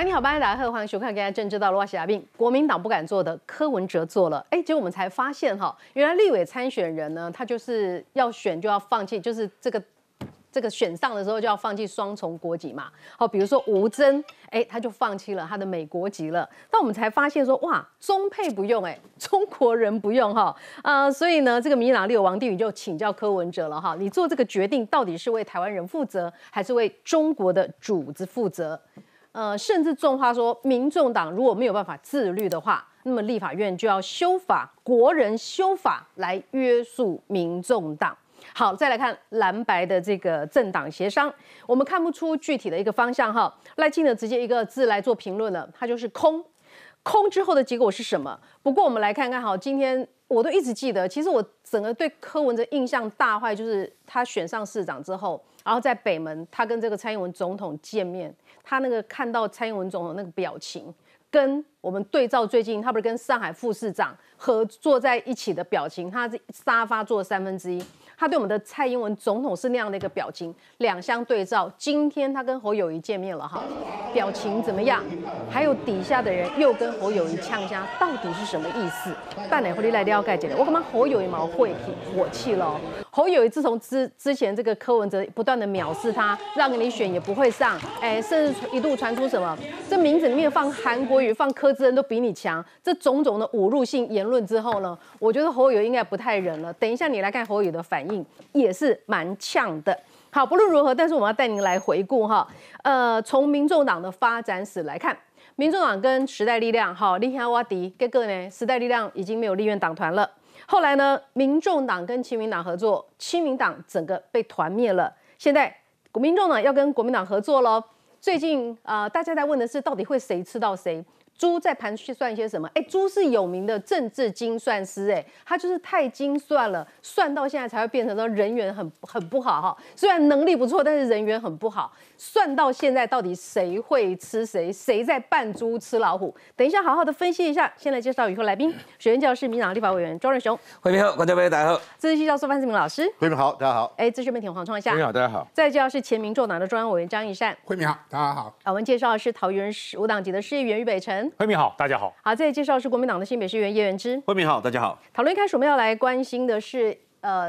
晚安，你好，班达赫，欢迎收看《今天政治道路》，我是阿斌。国民党不敢做的，柯文哲做了，结果我们才发现哈，原来立委参选人呢，他就是要选就要放弃，就是这个选上的时候就要放弃双重国籍嘛。好，比如说吴峥，他就放弃了他的美国籍了。那我们才发现说，哇，中配不用，中国人不用哈，所以呢，这个民进党立委王定宇就请教柯文哲了哈，你做这个决定到底是为台湾人负责，还是为中国的主子负责？甚至重话说，民众党如果没有办法自律的话，那么立法院就要修法，国人修法来约束民众党。好，再来看蓝白的这个政党协商，我们看不出具体的一个方向哈。赖清德直接一个字来做评论了，它就是空。空之后的结果是什么？不过我们来看看哈，今天我都一直记得，其实我整个对柯文哲印象大坏就是他选上市长之后，然后在北门他跟这个蔡英文总统见面。他那个看到蔡英文总统那个表情，跟我们对照最近他不是跟上海副市长合坐在一起的表情，他沙发坐1/3，他对我们的蔡英文总统是那样的一个表情，两相对照。今天他跟侯友宜见面了哈，表情怎么样？还有底下的人又跟侯友宜呛一下，到底是什么意思？但哪回你来了解一下，我感觉侯友宜蛮会火气了。侯友宜自从之前这个柯文哲不断的藐视他，让你选也不会上，甚至一度传出什么这名字里面放韩国瑜、放柯志恩都比你强，这种种的侮辱性言论之后呢，我觉得侯友宜应该不太忍了。等一下你来看侯友宜的反应。也是蛮呛的。好，不论如何，但是我们要带您来回顾哈，从民众党的发展史来看，民众党跟时代力量哈，你听我的，结果呢，时代力量已经没有立院党团了。后来呢，民众党跟亲民党合作，亲民党整个被团灭了。现在民众党要跟国民党合作喽。最近大家在问的是，到底会谁吃到谁？朱在盘算一些什么？朱是有名的政治精算师，他就是太精算了，算到现在才会变成说人缘很不好哈。虽然能力不错，但是人缘很不好。算到现在，到底谁会吃谁？谁在扮猪吃老虎？等一下好好的分析一下。先来介绍以后来宾，学院教室民进党立法委员庄润雄，慧敏好，观众朋友大家好。资深系教授范世明老师，慧敏好，大家好。资深媒体黄创夏，慧敏好，大家好。再介绍是前民众党的中央委员张义善，慧敏好，大家好。我们介绍的是桃园市无党籍的市议员于北辰。慧敏好，大家好。好，再来介绍是国民党的新北市议员叶元之。慧敏好，大家好。讨论一开始，我们要来关心的是，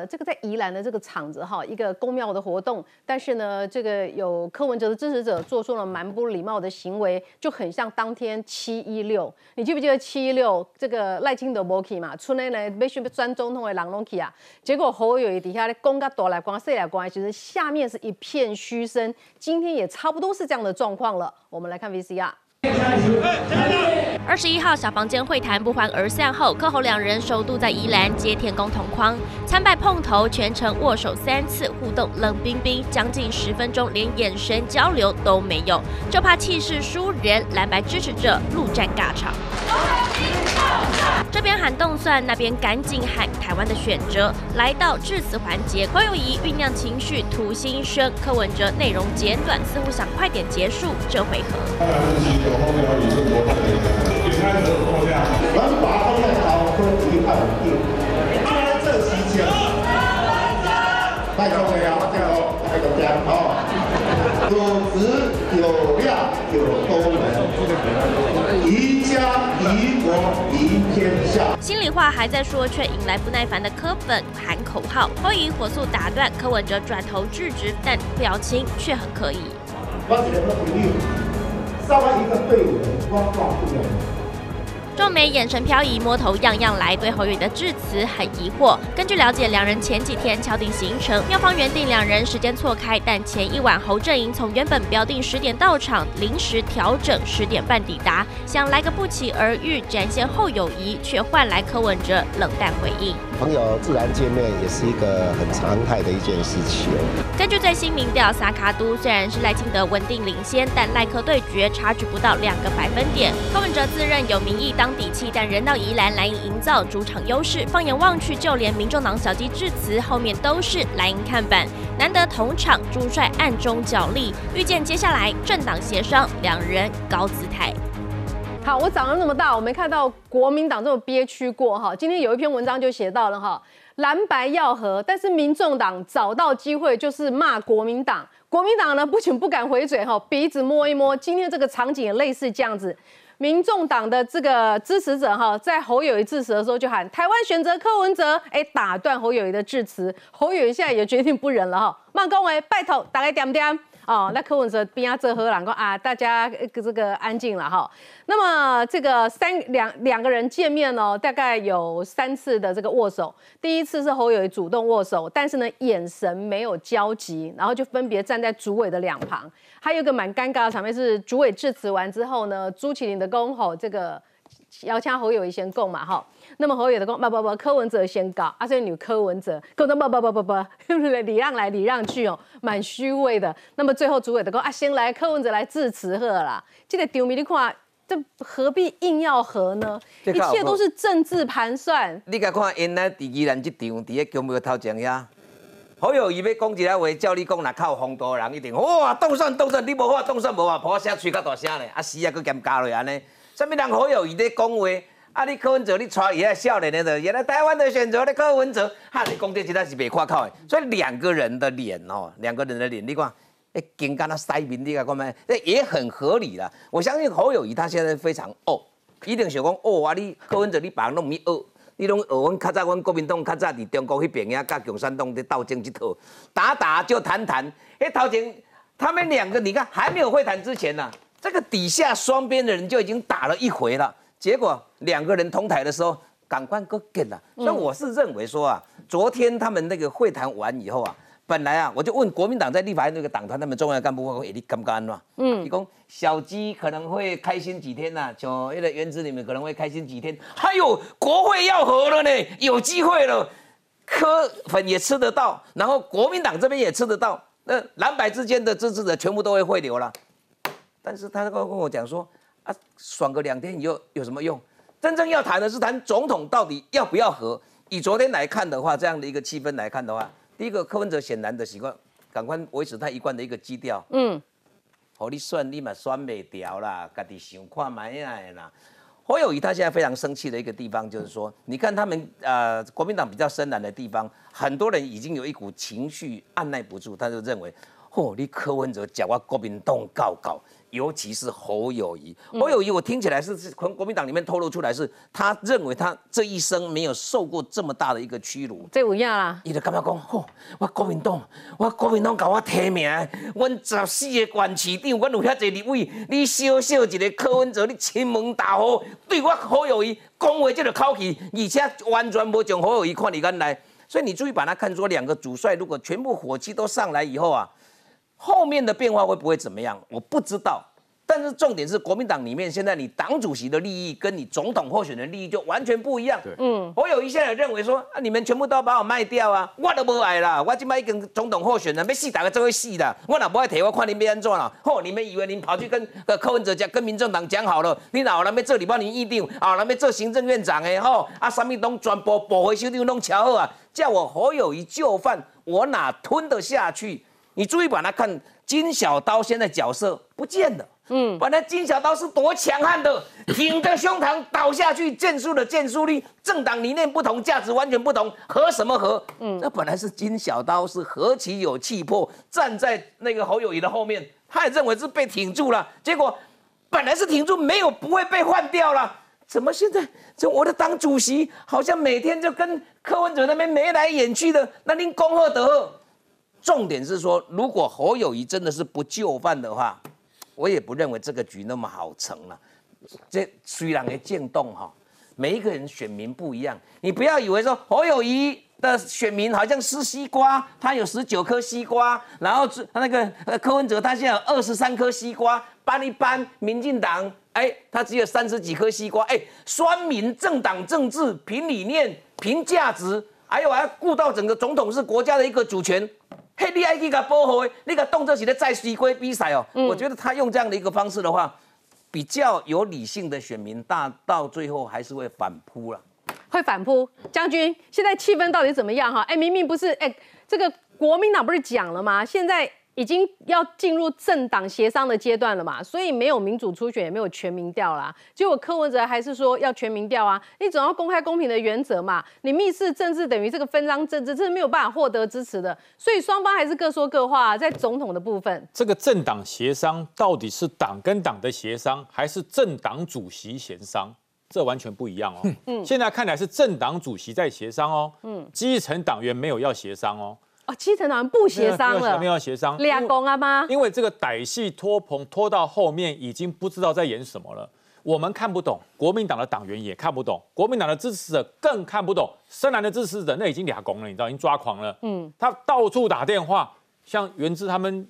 这个在宜兰的这个场子哈，一个公庙的活动，但是呢，这个有柯文哲的支持者做出了蛮不礼貌的行为，就很像当天716，你记不记得716这个赖清德没去嘛？村内呢被选选总统的人拢去啊，结果侯友宜底下咧讲甲大来讲细来讲，其实下面是一片嘘声。今天也差不多是这样的状况了。我们来看 VCR。21号小房间会谈不欢而散后，柯侯两人首度在宜兰接天公同框参拜碰头，全程握手3次，互动冷冰冰，将近10分钟，连眼神交流都没有，就怕气势输人，蓝白支持者陆战尬场。这边喊动算，那边赶紧喊台湾的选择。来到致辞环节，侯友宜酝酿情绪吐心声，柯文哲内容简短，似乎想快点结束这回合。心里话还在说，却引来不耐烦的柯粉喊口号。侯友宜火速打断，柯文哲转头制止，但表情却很刻意。众媒眼神飘移，摸头样样来，对侯友宜的致辞很疑惑。根据了解，两人前几天敲定行程，妙方原定两人时间错开，但前一晚侯阵营从原本标定10点到场，临时调整10点半抵达，想来个不期而遇，展现后友谊，却换来柯文哲冷淡回应。朋友自然见面也是一个很常态的一件事情。根据最新民调，萨卡都虽然是赖清德稳定领先，但赖柯对决差距不到2个百分点。柯文哲自认有民意当底气，但人到宜兰，蓝营营造主场优势。放眼望去，就连民众党小鸡致辞后面都是蓝营看板。难得同场，朱帅暗中角力，预见接下来政党协商，两人高姿态。好，我长得那么大，我没看到国民党这么憋屈过哈。今天有一篇文章就写到了哈，蓝白要和，但是民众党找到机会就是骂国民党。国民党呢不仅不敢回嘴哈，鼻子摸一摸。今天这个场景也类似这样子，民众党的这个支持者哈，在侯友宜致辞的时候就喊“台湾选择柯文哲”，哎，打断侯友宜的致辞。侯友宜现在也决定不忍了哈，慢讲话，拜托大家点点。 哦，那柯文哲边啊这喝两个啊，大家这个安静了哈。那么这个两个人见面哦，大概有3次的这个握手。第一次是侯友宜主动握手，但是呢眼神没有交集，然后就分别站在主委的两旁。还有一个蛮尴尬的场面是，主委致辞完之后呢，朱启麟的公吼这个。 要请侯友宜先讲嘛哈，那么侯友宜讲不，柯文哲先搞，啊所以女柯文哲讲的不，礼让来礼让去哦，蛮虚伪的。那么最后主委的讲啊，先来柯文哲来致辞好了啦，这个场面你看，这何必硬要和呢？一切都是政治盘算。你甲看因来第二人这场，伫个姜母头前呀，侯友宜要讲一下话，照你讲，若靠风度人一定哇动算，你无法动算无法，破声吹较大声咧，啊死啊，佫兼加落安尼。 啥物人好友伊咧讲话，啊！你柯文哲你带伊个少年的，原来台湾的选择咧柯文哲，哈！你讲这其他是袂看口的。所以两个人的脸，你看，哎，紧跟他塞面，你看没？这也很合理啦。我相信侯友宜他现在非常恶，一定想讲恶啊！你柯文哲你别人拢咪恶，你拢学阮较早，阮国民党较早伫中国迄边呀，甲共产党伫斗争一套，打打就谈，迄头前他们两个你看还没有会谈之前呐、啊。 这个底下双边的人就已经打了一回了，结果两个人同台的时候，赶快搁跟了。所以我是认为说啊，昨天他们那个会谈完以后啊，本来啊我就问国民党在立法院那个党团他们中央干部，我讲你敢不敢嘛？嗯，你讲小鸡可能会开心几天呐，像那个原子你们可能会开心几天。还有国会要和了呢，有机会了，柯粉也吃得到，然后国民党这边也吃得到，那蓝白之间的支持者全部都会汇流了。 但是他跟我讲说，啊，爽个2天以后有什么用？真正要谈的是谈总统到底要不要和。以昨天来看的话，这样的一个气氛来看的话，第一个柯文哲显然的习惯，赶快维持他一贯的一个基调。嗯，好，你算你嘛算袂掉啦，家己想看卖样啦。侯友宜他现在非常生气的一个地方就是说，你看他们国民党比较深蓝的地方，很多人已经有一股情绪按捺不住，他就认为，哦，你柯文哲讲我国民党搞。 尤其是侯友宜，我听起来是从国民党里面透露出来是，他认为他这一生没有受过这么大的一个屈辱。这有影啦，伊就感觉讲，吼，我国民党甲我提名，阮14个县市长，阮有遐侪立委，你小小一个柯文哲，你亲门大户，对我侯友宜讲话这个口气，而且完全无将侯友宜看在眼内，所以你注意把他看作两个主帅，如果全部火气都上来以后啊。 后面的变化会不会怎么样？我不知道，但是重点是国民党里面现在你党主席的利益跟你总统候选人的利益就完全不一样。嗯，我有一些人认为说啊，你们全部都把我卖掉啊，我都不爱啦，我今摆已经总统候选人被戏打个这位戏啦，我哪不爱提，我看你们安怎啦？哦，你们以为你跑去跟柯文哲讲，跟民众党讲好了，你老人要做立法院议长，老人要做行政院长的吼，啊，啥物拢全部驳回修订拢瞧好啊，叫我侯友宜就范，我哪吞得下去？ 你注意把它看，金小刀现在角色不见了。嗯，本来金小刀是多强悍的，挺着胸膛倒下去，剑术的剑术力，政党理念不同，价值完全不同，和什么和？嗯，那本来是金小刀是何其有气魄，站在那个侯友宜的后面，他也认为是被挺住了，结果本来是挺住，没有不会被换掉了。 怎么现在这我的党主席好像每天就跟柯文哲那边眉来眼去的？那您恭贺得贺。 重点是说，如果侯友宜真的是不就范的话，我也不认为这个局那么好成了。这虽然也渐动哈，每一个人选民不一样，你不要以为说侯友宜的选民好像吃西瓜，他有19颗西瓜，然后那个柯文哲他现在有23颗西瓜，搬一搬，民进党哎，他只有30几颗西瓜，哎，酸民政党政治凭理念凭价值，还有还要顾到整个总统是国家的一个主权。 嘿，你爱去甲保护的，你甲动作起来再西瓜比赛哦。嗯、我觉得他用这样的一个方式的话，比较有理性的选民，到最后还是会反扑了。会反扑，将军，现在气氛到底怎么样哈？哎，明明不是哎，这个国民党不是讲了吗？现在已经要进入政党协商的阶段了嘛，所以没有民主初选，也没有全民调啦。结果柯文哲还是说要全民调啊，你总要公开公平的原则嘛。你密室政治等于这个分赃政治，这是没有办法获得支持的。所以双方还是各说各话啊。在总统的部分，这个政党协商到底是党跟党的协商，还是政党主席协商？这完全不一样哦。现在看来是政党主席在协商哦。基层党员没有要协商哦。 哦，基层党不协商了，没有协商，两公啊吗？因为这个歹戏拖棚拖到后面，已经不知道在演什么了。我们看不懂，国民党的党员也看不懂，国民党的支持者更看不懂。深蓝的支持者那已经两公了，你知道，已经抓狂了。他到处打电话，像元之他们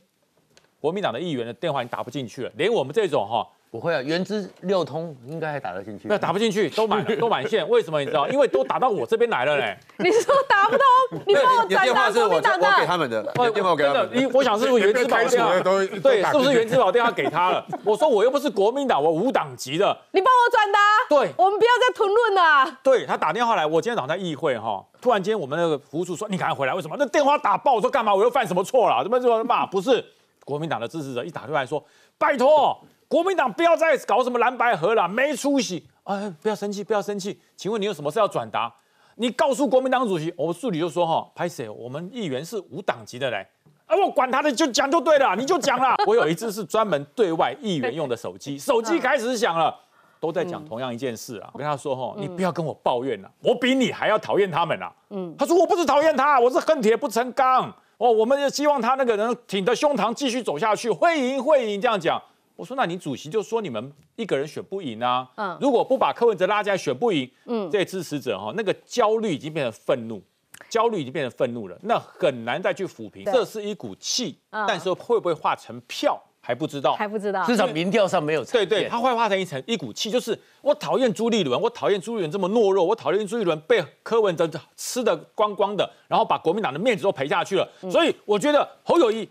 国民党的议员的电话已经打不进去了，连我们这种哈。 不会啊，原资六通应该还打得进去。那打不进去，都满了，都满线。为什么你知道？因为都打到我这边来了嘞。你说打不通，你帮我转达国民党的。我给他们的，电话我给他们。我想是不是原资保电话？对，是不是原资保电话给他了？我说我又不是国民党，我无党籍的。你帮我转达。对，我们不要再吞论了。对他打电话来，我今天早上在议会哈，突然间我们那个服务处说你赶快回来，为什么？那电话打爆，我说干嘛？我又犯什么错了？怎么骂？不是国民党的支持者一打电话说，拜托。 国民党不要再搞什么蓝白合了，没出息！哎，不要生气，不要生气。请问你有什么事要转达？你告诉国民党主席，我助理就说哈，拍谁？我们议员是无党籍的嘞。啊，我管他的，就讲就对了，你就讲了。我有一支是专门对外议员用的手机，手机开始响了，都在讲同样一件事啊。我跟他说哈，你不要跟我抱怨了，我比你还要讨厌他们啦。他说我不是讨厌他，我是恨铁不成钢。哦，我们也希望他那个人挺着胸膛继续走下去，会赢会赢，这样讲。 我说，那你主席就说你们一个人选不赢啊，如果不把柯文哲拉进来选不赢，这些支持者哈，那个焦虑已经变成愤怒，焦虑已经变成愤怒了，那很难再去抚平，这是一股气，但是会不会化成票还不知道，还不知道，至少民调上没有。对对，它会化成一股气，就是我讨厌朱立伦，我讨厌朱立伦这么懦弱，我讨厌朱立伦被柯文哲吃得光光的，然后把国民党的面子都赔下去了，所以我觉得。 侯友宜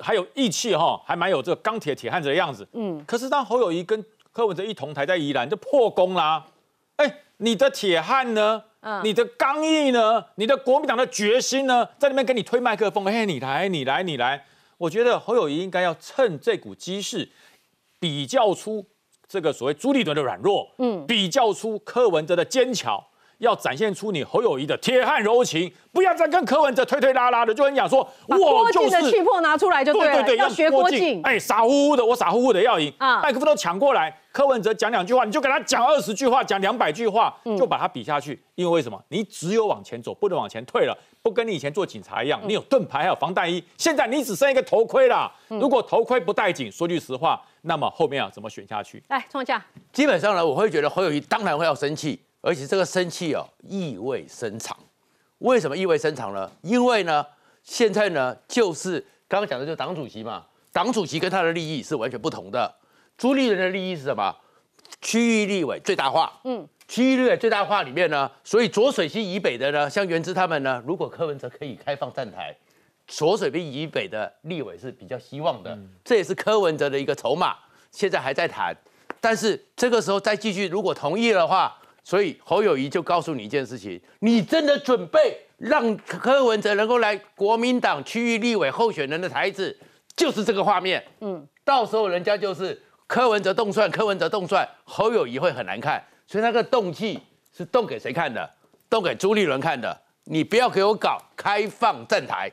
还有义气哈，还蛮有这个钢铁铁汉子的样子。可是当侯友宜跟柯文哲一同台在宜兰就破功啦。哎，你的铁汉呢？你的刚毅呢？你的国民党的决心呢？在那边给你推麦克风，哎，你来，你来，你来。我觉得侯友宜应该要趁这股机势，比较出这个所谓朱立伦的软弱，比较出柯文哲的坚强。 要展现出你侯友宜的铁汉柔情，不要再跟柯文哲推推拉拉的，就跟你讲说，我就是把郭靖的气魄拿出来就对了，对对对，要学郭靖，哎，傻乎乎的，我傻乎乎的要赢，麦克风都抢过来，柯文哲讲两句话，你就给他讲20句话，讲200句话，就把他比下去。因为为什么？你只有往前走，不能往前退了，不跟你以前做警察一样，你有盾牌还有防弹衣，现在你只剩一个头盔啦。如果头盔不戴紧，说句实话，那么后面啊怎么选下去？来，创下，基本上呢，我会觉得侯友宜当然会要生气。 而且这个生气哦，意味深长。为什么意味深长呢？因为呢，现在呢，就是刚刚讲的，就是党主席嘛。党主席跟他的利益是完全不同的。朱立伦的利益是什么？区域立委最大化。区域立委最大化里面呢，所以浊水溪以北的呢，像元之他们呢，如果柯文哲可以开放站台，浊水溪以北的立委是比较希望的。这也是柯文哲的一个筹码。现在还在谈，但是这个时候再继续，如果同意的话。 所以侯友宜就告诉你一件事情：你真的准备让柯文哲能够来国民党区域立委候选人的台子，就是这个画面。到时候人家就是柯文哲动算，柯文哲动算，侯友宜会很难看。所以那个动气是动给谁看的？动给朱立伦看的。你不要给我搞开放站台，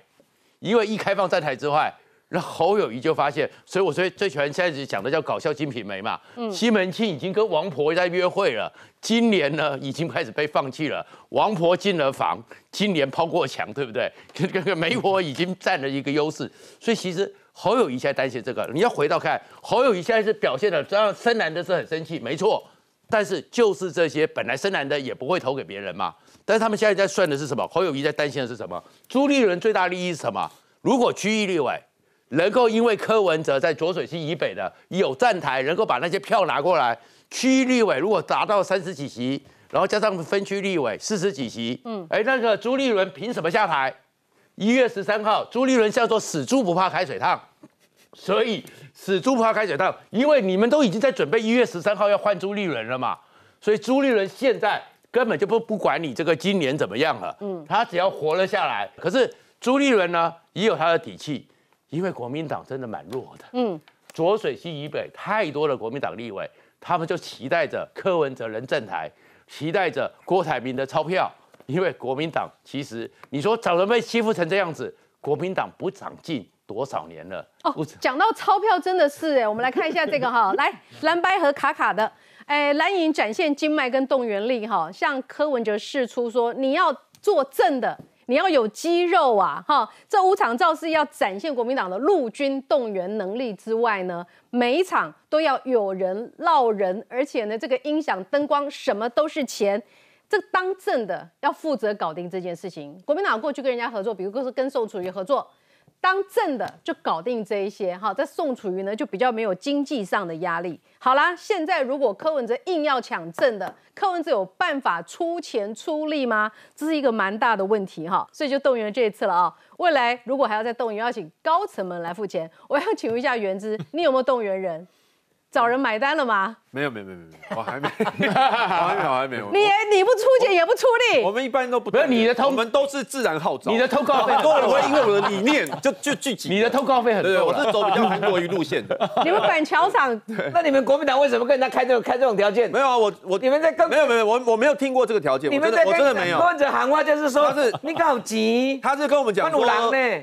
因为一开放站台之外，那侯友宜就发现。所以我最喜欢现在讲的叫搞笑金瓶梅嘛。西门庆已经跟王婆在约会了。 今年呢，已经开始被放弃了。王婆进了房，今年抛过墙，对不对？这个媒婆已经占了一个优势，所以其实侯友宜现在担心这个。你要回到看，侯友宜现在是表现的，当然深蓝的是很生气，没错。但是就是这些本来深蓝的也不会投给别人嘛。但是他们现在在算的是什么？侯友宜在担心的是什么？朱立伦最大利益是什么？如果区域立委能够因为柯文哲在浊水溪以北的有站台，能够把那些票拿过来。 区立委如果达到30几席，然后加上分区立委40几席，那个朱立伦凭什么下台？1月13号，朱立伦叫做死猪不怕开水烫，所以死猪不怕开水烫，因为你们都已经在准备1月13号要换朱立伦了嘛，所以朱立伦现在根本就不管你这个今年怎么样了，他只要活了下来。可是朱立伦呢，也有他的底气，因为国民党真的蛮弱的。嗯，浊水溪以北太多的国民党立委，他们就期待着柯文哲能站台，期待着郭台铭的钞票。因为国民党其实你说早人被欺负成这样子，国民党不长进多少年了？哦，讲到钞票真的是哎，我们来看一下这个哈，来蓝白和卡卡的。 哎，蓝营展现经脉跟动员力哈，向柯文哲示出说，你要做正的，你要有肌肉啊哈。这五场造势要展现国民党的陆军动员能力之外呢，每一场都要有人烙人，而且呢，这个音响、灯光什么都是钱。 这当正的要负责搞定这件事情。国民党过去跟人家合作，比如说跟宋楚瑜合作，当正的就搞定这一些哈。这宋楚瑜呢就比较没有经济上的压力。好啦，现在如果柯文哲硬要抢正的，柯文哲有办法出钱出力吗？这是一个蛮大的问题哈。所以就动员这一次了啊。未来如果还要再动员，要请高层们来付钱。我要请问一下元之，你有没有动员人？ 找人买单了吗？没有，我还没，我还没。你不出钱也不出力，我们一般都不。没有你的，我们都是自然号召。你的通告费很多人会因为我的理念就聚集。你的通告费很多，对，我是走比较韩国瑜路线的。你们板桥厂，那你们国民党为什么跟人家开这种条件？没有啊，你们在跟没有，我没有听过这个条件，我真的没有。柯文哲喊话就是说，他是你搞急，他是跟我们讲说，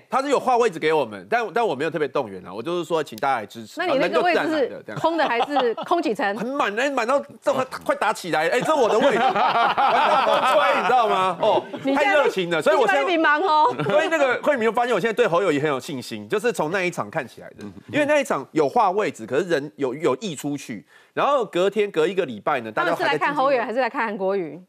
他是有划位置给我们，但我没有特别动员啊，我就是说请大家来支持。那你那个位置是空？ 还是空几层？很满哎，满到这快打起来！哎，这我的位置，大风吹，你知道吗？哦，太热情了，所以我现在迷茫哦。所以那个慧敏又发现，我现在对侯友宜很有信心，就是从那一场看起来的，因为那一场有划位置，可是人有溢出去，然后隔一个礼拜呢，大家是来看侯友宜还是来看韩国瑜？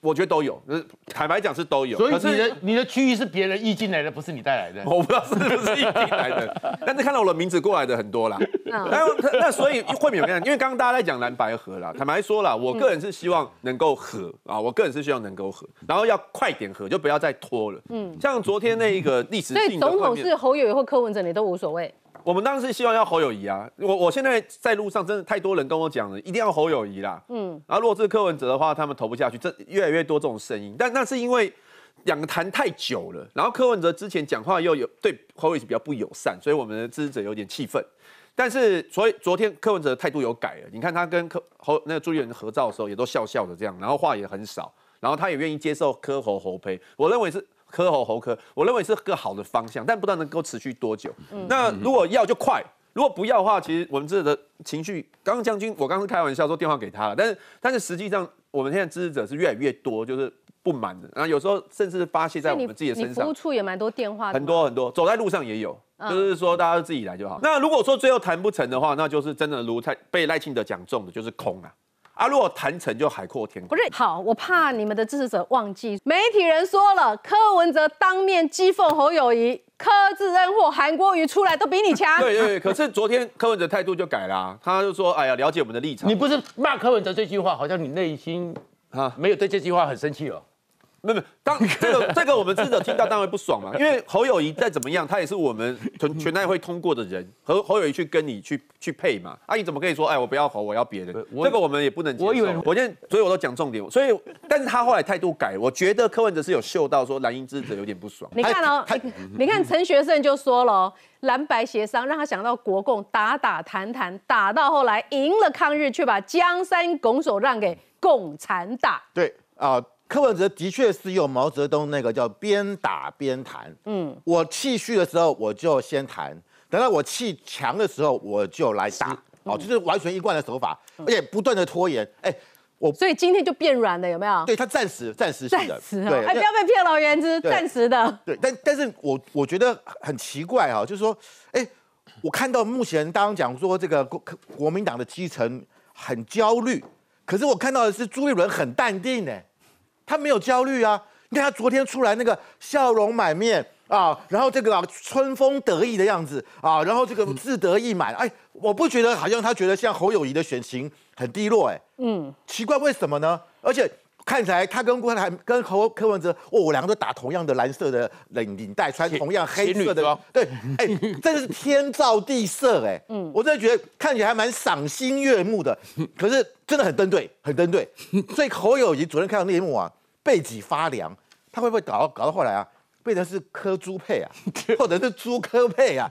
我觉得都有，坦白讲是都有。所以你的区域是别人溢进来的，不是你带来的。我不知道是不是溢进来的，但是看到我的名字过来的很多啦。那所以慧敏有没有？因为刚刚大家在讲蓝白合啦，坦白说啦，我个人是希望能够合啊，我个人是希望能够合，然后要快点合，就不要再拖了。嗯，像昨天那一个历史性的，所以总统是侯友宜或柯文哲，你都无所谓。 我们当然是希望要侯友宜啊！我现在在路上真的太多人跟我讲了，一定要侯友宜啦。嗯，然后如果是柯文哲的话，他们投不下去，这越来越多这种声音。但那是因为两个谈太久了，然后柯文哲之前讲话又有对侯友宜比较不友善，所以我们的支持者有点气愤。但是所以昨天柯文哲的态度有改了，你看他跟朱立伦合照的时候也都笑笑的这样，然后话也很少，然后他也愿意接受柯侯配，我认为是。 柯侯，我认为是个好的方向，但不知道能够持续多久。嗯、那如果要就快，如果不要的话，其实我们这的情绪，刚刚将军，我刚刚开玩笑说电话给他了，但是实际上我们现在支持者是越来越多，就是不满的，然后有时候甚至发泄在我们自己的身上。你服务处也蛮多电话的，很多，走在路上也有，就是说大家自己来就好。那如果说最后谈不成的话，那就是真的如被赖清德讲中的，就是空啊。 啊！如果谈成就海阔天空。不是好，我怕你们的支持者忘记，媒体人说了，柯文哲当面讥讽侯友宜、柯志恩或韩国瑜出来都比你强。对，可是昨天柯文哲态度就改了、啊，他就说：“哎呀，了解我们的立场。”你不是骂柯文哲这句话，好像你内心啊没有对这句话很生气哦。 没有，当这个我们支持者听到当然不爽嘛，因为侯友宜再怎么样，他也是我们全代会通过的人，和侯友宜去跟你去配嘛，啊你怎么可以说哎我不要侯，我要别人？这个我们也不能接受。我现在所以我都讲重点，所以但是他后来态度改，我觉得柯文哲是有嗅到说蓝营支持者有点不爽。你看哦，你看陈学圣就说了、哦。 蓝白协商让他想到国共打谈，打到后来赢了抗日，却把江山拱手让给共产党。对啊、柯文哲的确是用毛泽东那个叫边打边谈。嗯，我气虚的时候我就先谈，等到我气强的时候我就来打。哦，就是完全一贯的手法，而且不断的拖延。哎。 所以今天就变软了，有没有？对他暂时性的，对，哎，不要被骗了，元之暂时的。对，但是我觉得很奇怪啊，就是说，哎，我看到目前刚刚讲说这个国民党的基层很焦虑，可是我看到的是朱立伦很淡定呢，他没有焦虑啊。你看他昨天出来那个笑容满面啊，然后这个、啊、春风得意的样子啊，然后这个志得意满，哎，我不觉得好像他觉得像侯友宜的选情。 很低落哎，嗯，奇怪为什么呢？而且看起来他跟柯文哲，哦，我两个都打同样的蓝色的领带，穿同样黑色的，对，哎，真的是天造地设哎，嗯，我真的觉得看起来还蛮赏心悦目的，可是真的很登对，所以侯友宜昨天看到那一幕啊，背脊发凉，他会不会搞到后来啊，变成是科猪配啊，或者是猪科配啊，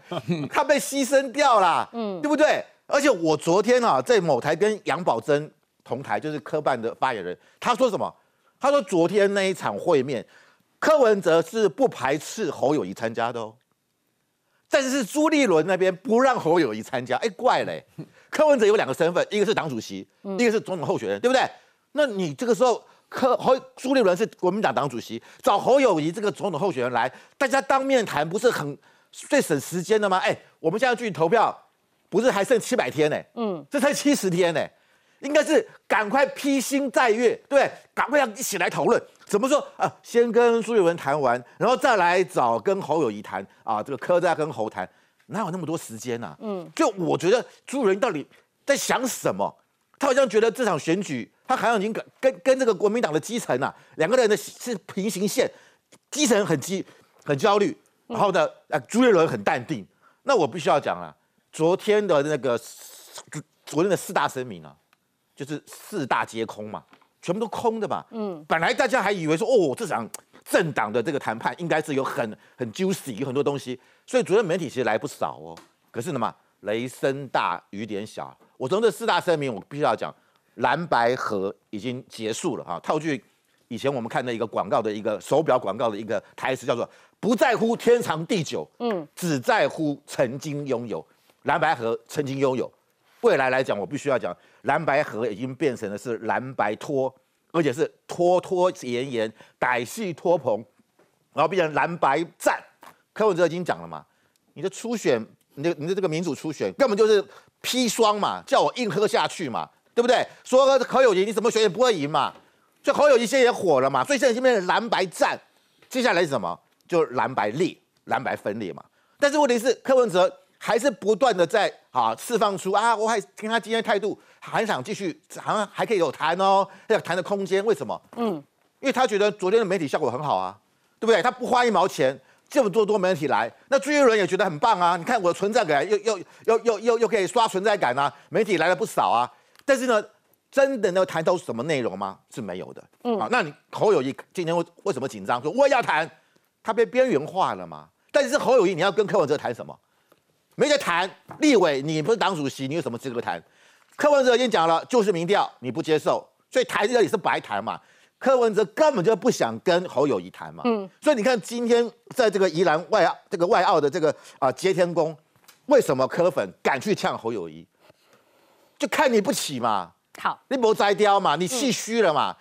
他被牺牲掉了，嗯，对不对？而且我昨天啊，在某台跟杨宝珍同台，就是科办的发言人，他说什么？他说昨天那一场会面，柯文哲是不排斥侯友宜参加的哦，但是朱立伦那边不让侯友宜参加，哎，怪嘞。柯文哲有两个身份，一个是党主席，一个是总统候选人，对不对？那你这个时候，朱立伦是国民党党主席，找侯友宜这个总统候选人来，大家当面谈，不是很最省时间的吗？哎，我们现在距离投票，不是还剩700天呢？嗯，这才70天呢，应该是赶快披星戴月，对，赶快要一起来讨论。怎么说啊？先跟朱立伦谈完，然后再来找跟侯友宜谈啊，这个柯再跟侯谈。哪有那么多时间啊？嗯，就我觉得朱立伦到底在想什么？他好像觉得这场选举，他好像已经跟这个国民党的基层啊，两个人的是平行线，基层很焦虑，然后呢，朱立伦很淡定。那我必须要讲了，昨天的4大声明啊，就是4大皆空嘛，全部都空的嘛。嗯，本来大家还以为说，哦，这场政党的这个谈判应该是有很 juicy， 有很多东西，所以昨天媒体其实来不少哦。可是呢嘛，雷声大雨点小。我从这4大声明，我必须要讲，蓝白合已经结束了啊。套句以前我们看的一个广告的一个手表广告的一个台词，叫做“不在乎天长地久，只在乎曾经拥有”。蓝白合曾经拥有，未来来讲，我必须要讲，蓝白合已经变成的是蓝白拖。而且是拖拖延延、歹戏拖棚，然后变成蓝白战。柯文哲已经讲了嘛，你的初选，你的这个民主初选根本就是砒霜嘛，叫我硬喝下去嘛，对不对？说侯友宜你怎么选也不会赢嘛，所以侯友宜现在也火了嘛，所以现在变成蓝白战。接下来是什么？就蓝白裂、蓝白分裂嘛。但是问题是，柯文哲还是不断的在释放出啊，我还听他今天态度，还想继续，好像还可以有谈哦，还有谈的空间。为什么？嗯，因为他觉得昨天的媒体效果很好啊，对不对？他不花1毛钱，这么多媒体来，那朱立伦也觉得很棒啊。你看我的存在感又可以刷存在感啊，媒体来了不少啊。但是呢，真的能谈到什么内容吗？是没有的。嗯，好，那你侯友宜今天为什么紧张？说我也要谈，他被边缘化了嘛。但是侯友宜，你要跟柯文哲谈什么？没得谈，立委你不是党主席，你有什么资格谈？柯文哲已经讲了，就是民调你不接受，所以谈这也是白谈嘛。柯文哲根本就不想跟侯友宜谈嘛。嗯，所以你看今天在这个宜兰外澳的这个接天宫，为什么柯粉敢去呛侯友宜？就看你不起嘛。好，你没摘雕嘛，你气虚了嘛。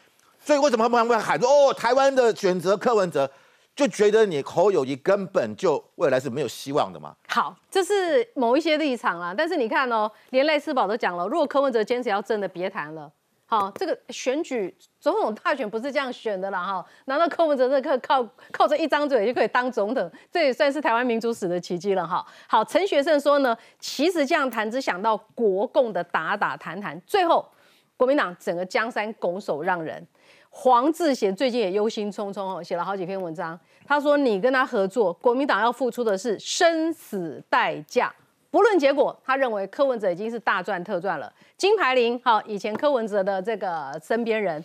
所以为什么他们会喊说哦，台湾的选择柯文哲？就觉得你侯友宜根本就未来是没有希望的嘛。好，这是某一些立场啦，但是你看哦，连赖士葆都讲了，如果柯文哲坚持要真的别谈了，好，这个选举总统大选不是这样选的啦哈。难道柯文哲这靠着一张嘴就可以当总统？这也算是台湾民主史的奇迹了哈。好，陈学圣说呢，其实这样谈只想到国共的打谈谈，最后国民党整个江山拱手让人。黄志贤最近也忧心忡忡哦，写了好几篇文章。他说：“你跟他合作，国民党要付出的是生死代价，不论结果。”他认为柯文哲已经是大赚特赚了。金牌林，好，以前柯文哲的这个身边人，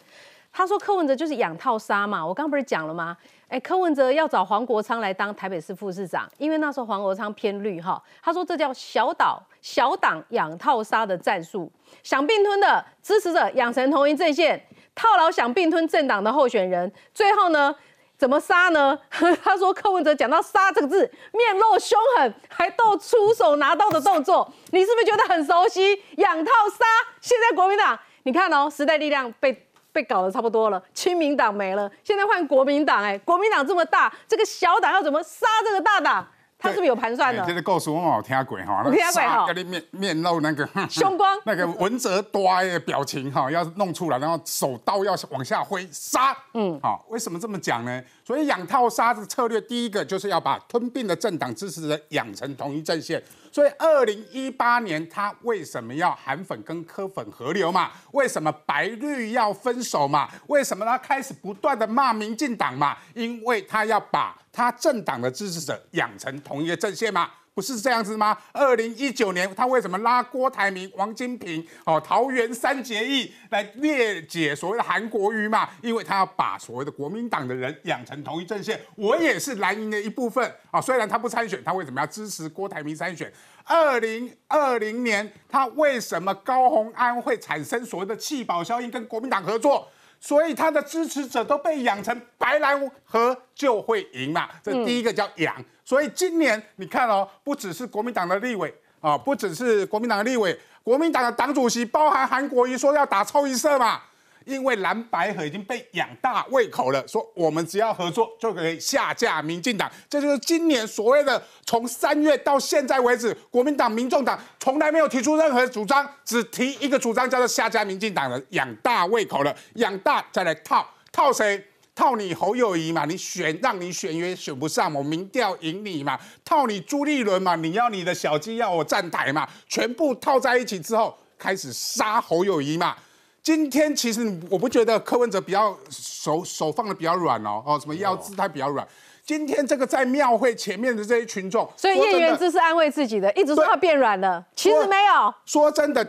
他说柯文哲就是养套杀嘛。我刚不是讲了吗？哎，柯文哲要找黄国昌来当台北市副市长，因为那时候黄国昌偏绿哈。他说这叫小党养套杀的战术，想并吞的支持者养成同一阵线。套牢想并吞政党的候选人，最后呢，怎么杀呢？他说柯文哲讲到“杀”这个字，面露凶狠，还斗出手拿刀的动作，你是不是觉得很熟悉？养套杀，现在国民党，你看哦，时代力量被搞得差不多了，亲民党没了，现在换国民党，哎，国民党这么大，这个小党要怎么杀这个大党？他是不是有盘算的？这个故事我有听过哈，杀给你面露那个凶光，那个文哲呆的表情哈，要弄出来，然后手刀要往下挥，杀。嗯，好，为什么这么讲呢？所以养套杀的策略，第一个就是要把吞并的政党支持者养成同一阵线。所以2018年他为什么要韩粉跟柯粉合流嘛？为什么白绿要分手嘛？为什么他开始不断的骂民进党嘛？因为他要把他政党的支持者养成同一个阵线嘛，不是这样子吗？2019年他为什么拉郭台铭、王金平、桃园三结义来列解所谓的韩国瑜嘛？因为他要把所谓的国民党的人养成同一阵线。我也是蓝营的一部分啊，虽然他不参选，他为什么要支持郭台铭参选？2020年他为什么高虹安会产生所谓的弃保效应，跟国民党合作？ 所以他的支持者都被养成白蓝河就会赢嘛，这第一个叫养。所以今年你看哦，不只是国民党的立委啊，不只是国民党的立委，国民党的党主席包含韩国瑜说要打超一社嘛，因为蓝白河已经被养大胃口了，说我们只要合作就可以下架民进党。这就是今年所谓的从3月到现在为止，国民党、民众党从来没有提出任何主张，只提一个主张叫做下架民进党了，养大胃口了，养大再来套谁？套你侯友宜嘛，你选让你选也选不上，我民调赢你嘛，套你朱立伦嘛，你要你的小鸡要我站台嘛，全部套在一起之后，开始杀侯友宜嘛。 今天其实我不觉得柯文哲比较手放的比较软哦，什么腰姿态比较软。今天这个在庙会前面的这些群众，所以叶元之是安慰自己的，一直说他变软了，其实没有。说真的，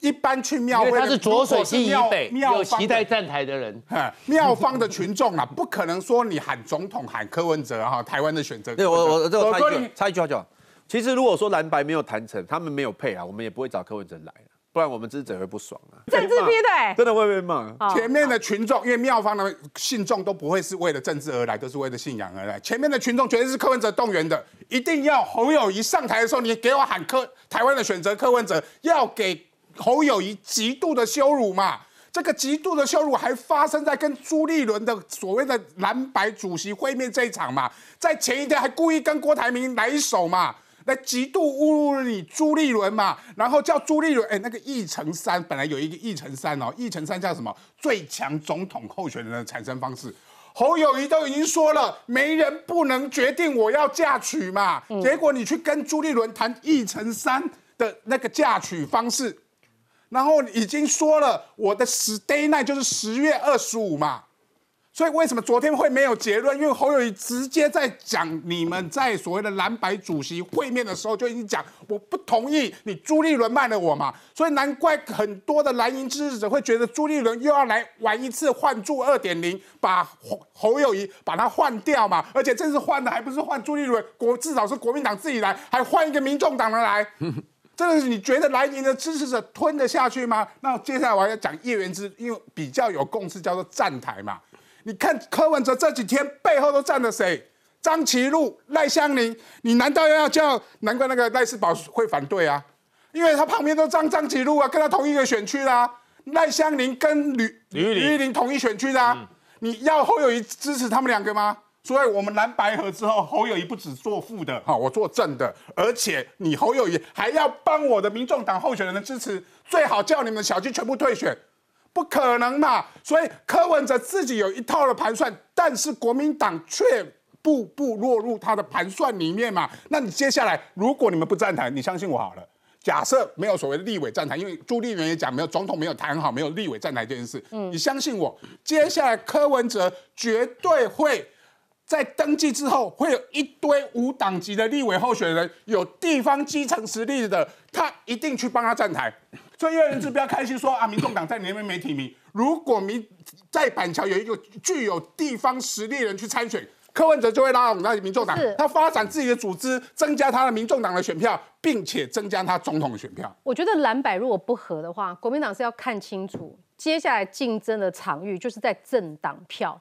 一般去庙会，因为他是左水溪以北有期待站台的人，庙方的群众啊，不可能说你喊总统喊柯文哲哈，台湾的选择。对我插一句话就好。其实如果说蓝白没有谈成，他们没有配啊，我们也不会找柯文哲来。 不然我们支持者会不爽啊！政治批的，真的会被骂。前面的群众，因为庙方的信众都不会是为了政治而来，都是为了信仰而来。前面的群众绝对是柯文哲动员的，一定要侯友宜上台的时候，你给我喊台湾的选择柯文哲，要给侯友宜极度的羞辱嘛。 这个极度的羞辱还发生在跟朱立伦的所谓的蓝白主席会面这一场嘛，在前一天还故意跟郭台铭来一手嘛，来极度侮辱你朱立伦嘛，然后叫朱立伦那个1乘3本来有一个1乘3哦，1乘3叫什么最强总统候选人的产生方式。 侯友宜都已经说了，没人不能决定我要嫁娶嘛，结果你去跟朱立伦谈1乘3的那个嫁娶方式。 然后已经说了，我的 day night 就是10月25嘛，所以为什么昨天会没有结论？因为侯友宜直接在讲，你们在所谓的蓝白主席会面的时候就已经讲，我不同意你朱立伦卖了我嘛，所以难怪很多的蓝营支持者会觉得朱立伦又要来玩一次换柱 2.0， 把侯友宜把他换掉嘛，而且这次换的还不是换朱立伦，至少是国民党自己来，还换一个民众党的来。真的是你觉得蓝营的支持者吞得下去吗？那接下来我要讲叶元之，因为比较有共识，叫做站台嘛。你看柯文哲这几天背后都站了谁？张其禄、赖香伶，你难道要叫？难怪那个赖士葆会反对啊，因为他旁边都张其禄啊，跟他同一个选区啦、啊。赖香伶跟吕玉玲同一选区啦、啊。你要侯友宜支持他们两个吗？ 所以，我们蓝白合之后，侯友宜不只做副的，我做正的，而且你侯友宜还要帮我的民众党候选人的支持，最好叫你们的小鸡全部退选，不可能嘛！所以柯文哲自己有一套的盘算，但是国民党却步步落入他的盘算里面嘛。那你接下来，如果你们不站台，你相信我好了。 假设没有所谓的立委站台，因为朱立伦也讲没有总统没有谈好，没有立委站台这件事。你相信我，接下来柯文哲绝对会。 在登记之后，会有一堆无党籍的立委候选人，有地方基层实力的，他一定去帮他站台。所以叶元之不要开心说啊，民众党在你那边没提名。如果在板桥有一个具有地方实力的人去参选，柯文哲就会拉拢那民众党，他发展自己的组织，增加他的民众党的选票，并且增加他总统的选票。我觉得蓝白如果不合的话，国民党是要看清楚接下来竞争的场域，就是在政党票。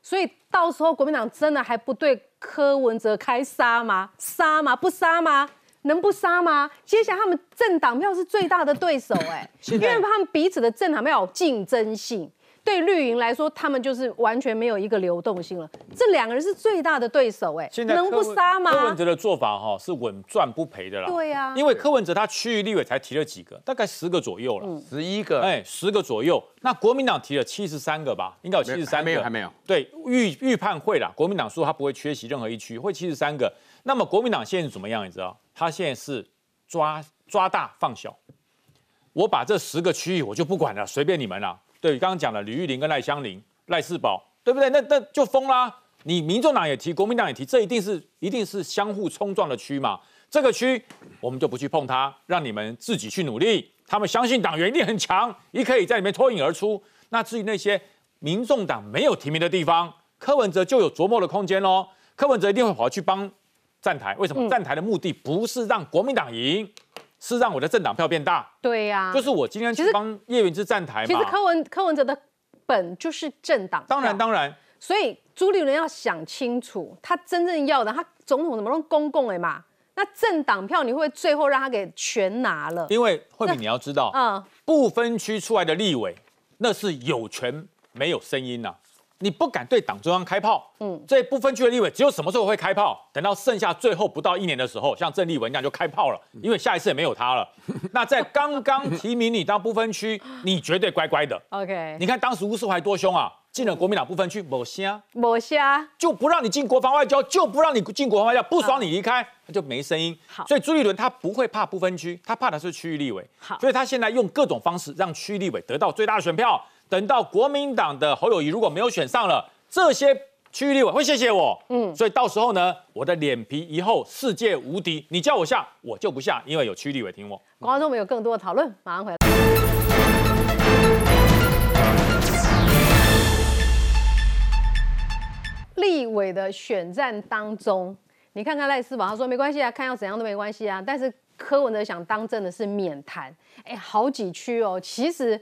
所以到时候国民党真的还不对柯文哲开杀吗？杀吗？不杀吗？能不杀吗？接下来他们政党票是最大的对手因为他们彼此的政党票有竞争性。对绿营来说，他们就是完全没有一个流动性了。这两个人是最大的对手能不杀吗？柯文哲的做法是稳赚不赔的啦。对呀、啊，因为柯文哲他区域立委才提了几个，大概10个左右了，11个，10个左右。 那国民党提了73个吧，应该有73个，还没有。对，预判会啦，国民党说他不会缺席任何一区，会73个。那么国民党现在是怎么样？你知道，他现在是抓大放小，我把这10个区域我就不管了，随便你们啦。对，刚刚讲了吕玉玲跟赖香伶、赖士葆，对不对？那就疯啦！你民众党也提，国民党也提，这一定是相互冲撞的区嘛。这个区我们就不去碰它，让你们自己去努力。他们相信党员一定很强，也可以在里面脱颖而出。那至于那些民众党没有提名的地方，柯文哲就有琢磨的空间喽。柯文哲一定会跑去帮站台，为什么？站台的目的不是让国民党赢。是让我的政党票变大，对呀、啊，就是我今天去帮叶元之站台嘛。其实柯文哲的本就是政党，当然。所以朱立伦要想清楚，他真正要的，他总统怎么弄公共的嘛？那政党票你会最后让他给全拿了？因为慧敏你要知道，不分区出来的立委那是有权没有声音呐、啊，你不敢对党中央开炮。这不分区的立委只有什么时候会开炮？等到剩下最后不到一年的时候，像郑立文那样就开炮了，因为下一次也没有他了。那在刚刚提名你当不分区，你绝对乖乖的。OK， 你看当时吴思怀多凶啊，进了国民党不分区，没声，就不让你进国防外交，不爽你离开，他就没声音。所以朱立伦他不会怕不分区，他怕的是区域立委。所以他现在用各种方式让区域立委得到最大的选票。等到国民党的侯友宜如果没有选上了，这些区域立委会谢谢我。所以到时候呢，我的脸皮一厚，世界无敌，你叫我下我就不下，因为有区域立委听我。观众们有更多的讨论，马上回来。立委的选战当中，你看看赖斯宝，他说没关系啊，看要怎样都没关系啊。但是柯文哲想当政的是免谈，好几区哦，其实。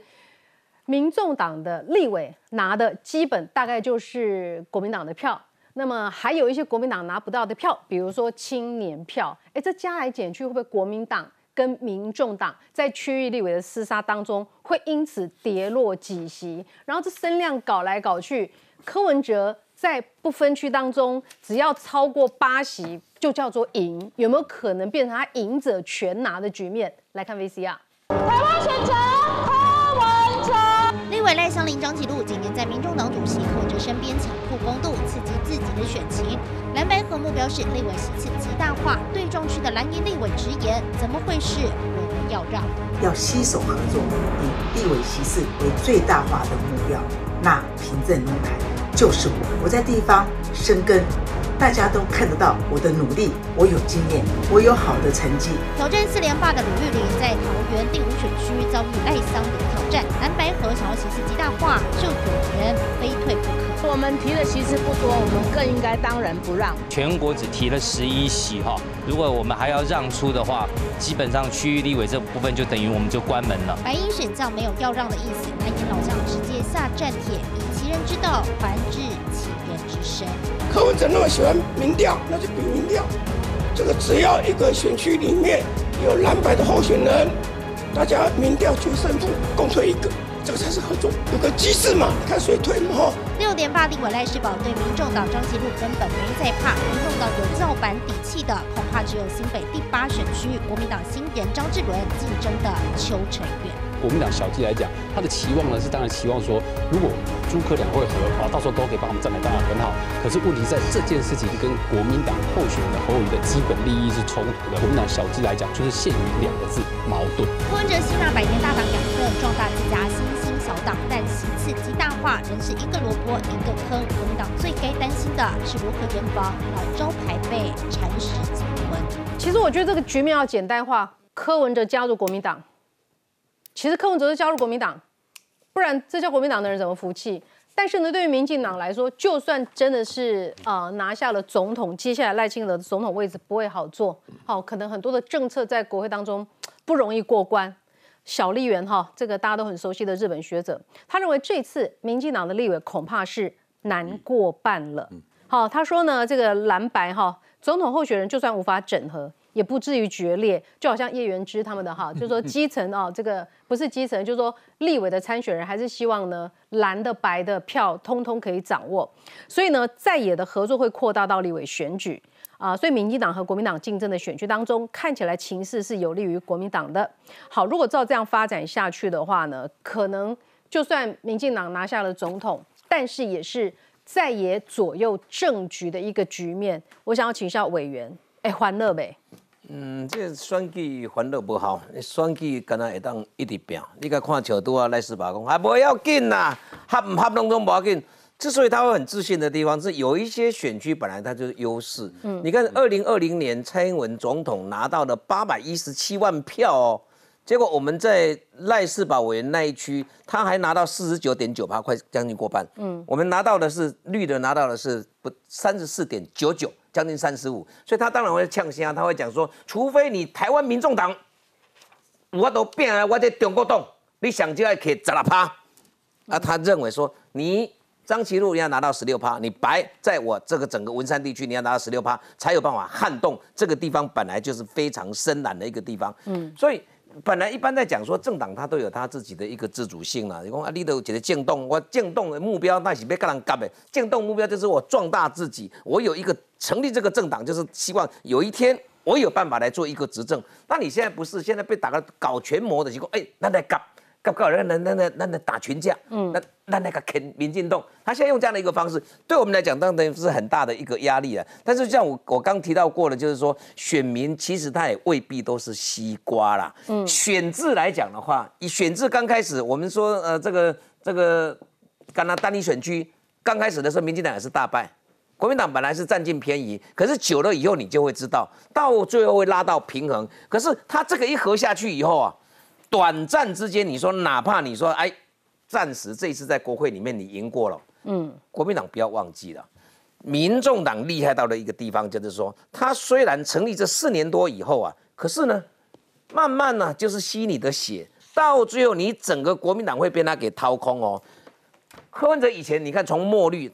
民众党的立委拿的基本大概就是国民党的票，那么还有一些国民党拿不到的票，比如说青年票。这加来减去，会不会国民党跟民众党在区域立委的厮杀当中，会因此跌落几席？然后这声量搞来搞去，柯文哲在不分区当中，只要超过8席就叫做赢，有没有可能变成他赢者全拿的局面？来看 VCR， 台湾选择。立委赖香伶、张启禄今年在民众党主席柯文哲身边抢曝光度，刺激自己的选情。蓝白合目标是立委席次极大化，对撞区的蓝营立委直言：怎么会是我们要让？要携手合作，以立委席次为最大化的目标。那平镇龙潭就是我在地方生根。大家都看得到我的努力，我有经验，我有好的成绩。挑战4连霸的吕玉玲在桃园第5选区遭遇赖香伶挑战，蓝白合想要席次极大化，郑火元非退不可。我们提的席次不多，我们更应该当仁不让。全国只提了11席哈，如果我们还要让出的话，基本上区域立委这部分就等于我们就关门了。白鹰选将没有要让的意思，蓝营老将直接下战帖，以其人之道还治其人之身。柯文哲那么喜欢民调，那就比民调。这个只要一个选区里面有蓝白的候选人，大家民调决胜负，共推一个，这个才是合作，有个机制嘛，看谁推嘛。6连霸立委赖士葆对民众党张启禄根本没在怕，民众党有造反底气的，恐怕只有新北第8选区国民党新人张志伦竞争的邱成远。国民党小弟来讲，他的期望呢是当然期望说，如果朱柯两会合啊，到时候都可以帮我们站台，当然很好。可是问题在这件事情跟国民党候选人侯友宜的基本利益是冲突的。国民党小弟来讲，就是限于2个字：矛盾。柯文哲吸纳百年大党养分，壮大自家新兴小党，但席次极大化仍是一个萝卜一个坑。国民党最该担心的是如何严防老招牌被蚕食鲸吞。其实我觉得这个局面要简单化，柯文哲加入国民党。其实柯文哲是加入国民党，不然这叫国民党的人怎么服气？但是呢，对于民进党来说，就算真的是拿下了总统，接下来赖清德的总统位置不会好做，可能很多的政策在国会当中不容易过关。小笠原这个大家都很熟悉的日本学者，他认为这次民进党的立委恐怕是难过半了。他说呢，这个蓝白总统候选人就算无法整合。也不至于决裂，就好像叶元之他们的就是说基层这个不是基层，就是说立委的参选人还是希望呢蓝的白的票通通可以掌握，所以呢在野的合作会扩大到立委选举所以民进党和国民党竞争的选区当中，看起来情势是有利于国民党的。好，如果照这样发展下去的话呢，可能就算民进党拿下了总统，但是也是在野左右政局的一个局面。我想要请教委员，欢乐呗。这选举反正不好，选举敢若会当一直拼。你甲看像拄啊赖士葆讲，啊不要紧啦，合唔合拢无要紧。之所以他会很自信的地方是，有一些选区本来它就是优势。嗯，你看2020年蔡英文总统拿到了817万票哦，结果我们在赖士葆委员那一区，他还拿到49.9%，快将近过半。嗯，我们拿到的是绿的，拿到的是34.99%，将近35%，所以他当然会呛声，他会讲说，除非你台湾民众党，我都变啊，我在中国党，你想就要给10%，啊，他认为说你。 张其祺你要拿到16%，你白在我这个整个文山地区，你要拿到16%，才有办法撼动这个地方本来就是非常深蓝的一个地方。嗯，所以本来一般在讲说政党它都有它自己的一个自主性啦。你讲啊，你都觉得建动，我建动的目标那是别跟人干的，建动目标就是我壮大自己，我有一个成立这个政党，就是希望有一天我有办法来做一个执政。那你现在不是现在被打个搞权谋的情况，哎，那来干。 那打群架，嗯，那个啃民进党，他现在用这样的一个方式，对我们来讲当然是很大的一个压力了。但是像我刚提到过的，就是说选民其实他也未必都是西瓜啦。嗯，选制来讲的话，以选制刚开始，我们说这个刚刚单一选区刚开始的时候，民进党也是大败，国民党本来是占尽便宜，可是久了以后你就会知道，到最后会拉到平衡。可是他这个一合下去以后啊。 短暂之间，你说哪怕你说哎，暂时这一次在国会里面你赢过了，嗯，国民党不要忘记了，民众党厉害到的一个地方就是说，他虽然成立这4年多以后啊，可是呢，慢慢呢、啊、就是吸你的血，到最后你整个国民党会被他给掏空哦。柯文哲以前你看从墨绿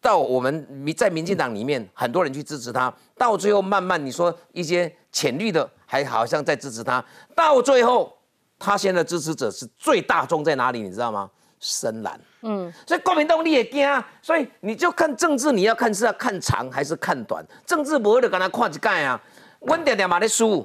到我们在民进党里面很多人去支持他，到最后慢慢你说一些浅绿的。 还好像在支持他，到最后，他现在支持者是最大众在哪里？你知道吗？深蓝。嗯，所以国民党你也惊，所以你就看政治，你要看是要看长还是看短。政治不会就跟他看一概啊，阮常常嘛咧输，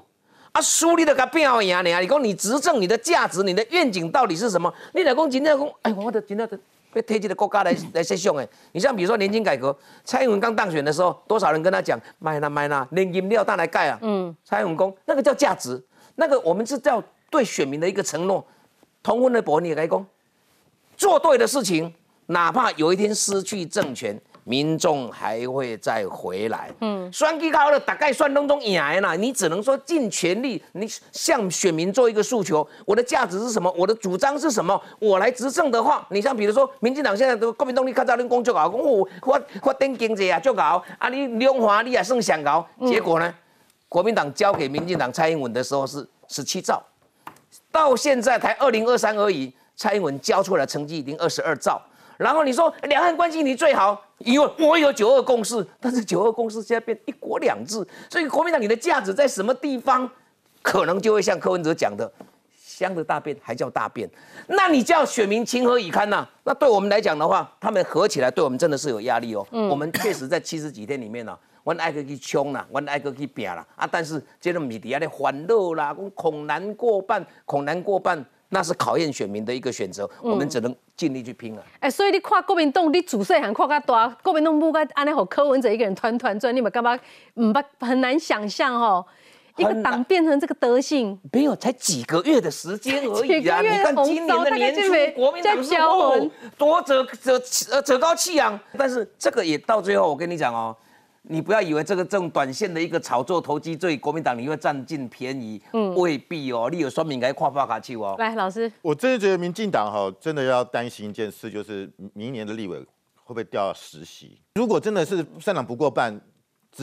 啊输你就甲拼赢尔。你讲你执政，你的价值，你的愿景到底是什么？你若讲真正讲，哎，我的真正的被推这个国家来设想哎，你像比如说年金改革，蔡英文刚当选的时候，多少人跟他讲买啦买啦，年金料大来盖啊。嗯，蔡英文讲那个叫价值，那个我们是叫对选民的一个承诺。同婚的博你也该讲，做对的事情，哪怕有一天失去政权，民众还会再回来。嗯，选举到了大概算拢中赢啦，你只能说尽全力，你向选民做一个诉求，我的价值是什么？我的主张是什么？我来执政的话，你像比如说，民进党现在都国民党你看到恁工作搞，我顶经济啊就搞，啊你两华你也算想搞，结果呢，国民党交给民进党蔡英文的时候是17兆，到现在才2023而已，蔡英文交出来的成绩已经22兆。 然后你说两岸关系你最好，因为我有9·2共识，但是9·2共识现在变1国2制，所以国民党你的价值在什么地方，可能就会像柯文哲讲的，香的大便还叫大便，那你叫选民情何以堪呐、啊？那对我们来讲的话，他们合起来对我们真的是有压力哦。嗯、我们确实在70几天里面呢、啊，我爱去冲啦，我爱去拼啦啊，但是这种谜底啊，咧烦恼啦，恐难过半，恐难过半。 那是考验选民的一个选择，我们只能尽力去拼了、啊。哎、欸，所以你看国民党，你自细汉看较大，国民党不该安尼，让柯文哲一个人团团转，你们干嘛？唔不很难想象哦，一个党变成这个德性。没有，才几个月的时间而已啊！你看今年的年初，国民党是哦，多趾高气扬。但是这个也到最后，我跟你讲哦。 你不要以为这种短线的一个炒作投机对国民党你会占尽便宜，嗯，未必哦。你有说明该跨发卡去哦。来，老师，我真的觉得民进党哈，真的要担心一件事，就是明年的立委会不会掉到10席？如果真的是3党不过半，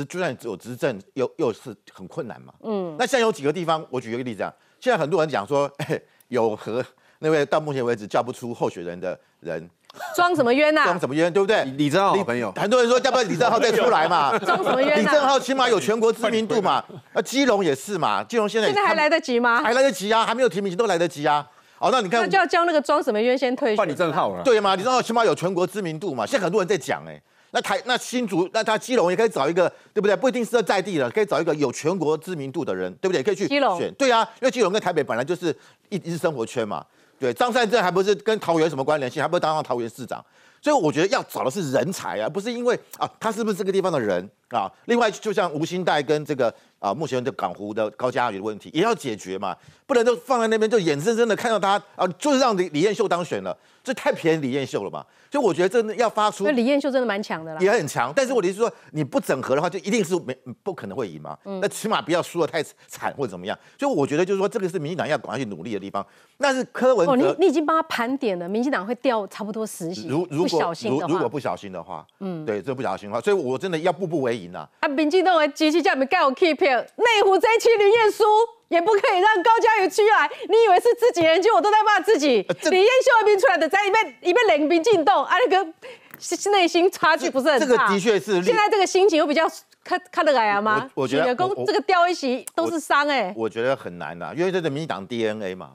就算有执政，又是很困难嘛。嗯，那现在有几个地方，我举一个例子啊，现在很多人讲说，哎，有和那位到目前为止叫不出候选人的人。 装什么冤呐、啊？装什么冤，对不对？李正浩好朋友，很多人说，要不然李正浩再出来嘛？装什么冤、啊？李正浩起码有全国知名度嘛。基隆也是嘛，基隆现在还来得及吗？还来得及啊，还没有提名都来得及啊。哦，那你看，那就要教那个装什么冤先退。换李正浩了，对嘛？李正浩起码有全国知名度嘛。现在很多人在讲哎、欸，那新竹，那他基隆也可以找一个，对不对？不一定是在地的，可以找一个有全国知名度的人，对不对？可以去基隆选，对啊，因为基隆跟台北本来就是一生活圈嘛。 对，张善政还不是跟桃园什么关联性，还不是当上桃园市长，所以我觉得要找的是人才啊，不是因为啊他是不是这个地方的人啊。另外，就像吴欣岱跟这个啊目前的港湖的高嘉瑜的问题也要解决嘛，不能都放在那边就眼睁睁的看到他啊，就是让李彥秀当选了，这太便宜李彦秀了吧？所以我觉得真的要发出，李彦秀真的蛮强的啦，也很强。但是我的意思说，你不整合的话，就一定是不可能会赢嘛。那起码不要输得太惨或者怎么样。所以我觉得就是说，这个是民进党要赶快去努力的地方。但是柯文哲，你已经帮他盘点了，民进党会掉差不多10席。如果不小心的话，对，这不小心的话，所以我真的要步步为营啊。啊，民进党的机器叫你们盖我 keep 内湖这一区林彦书。 也不可以让高嘉瑜出来，你以为是自己人，结果都在骂自己。李彦秀兵出来的，在一边冷兵进洞，啊，那个内心差距不是很大。这个的确是。现在这个心情又比较看得来啊吗？我觉得这个掉一席都是伤哎。我觉得很难的，因为这是民进党 DNA 嘛。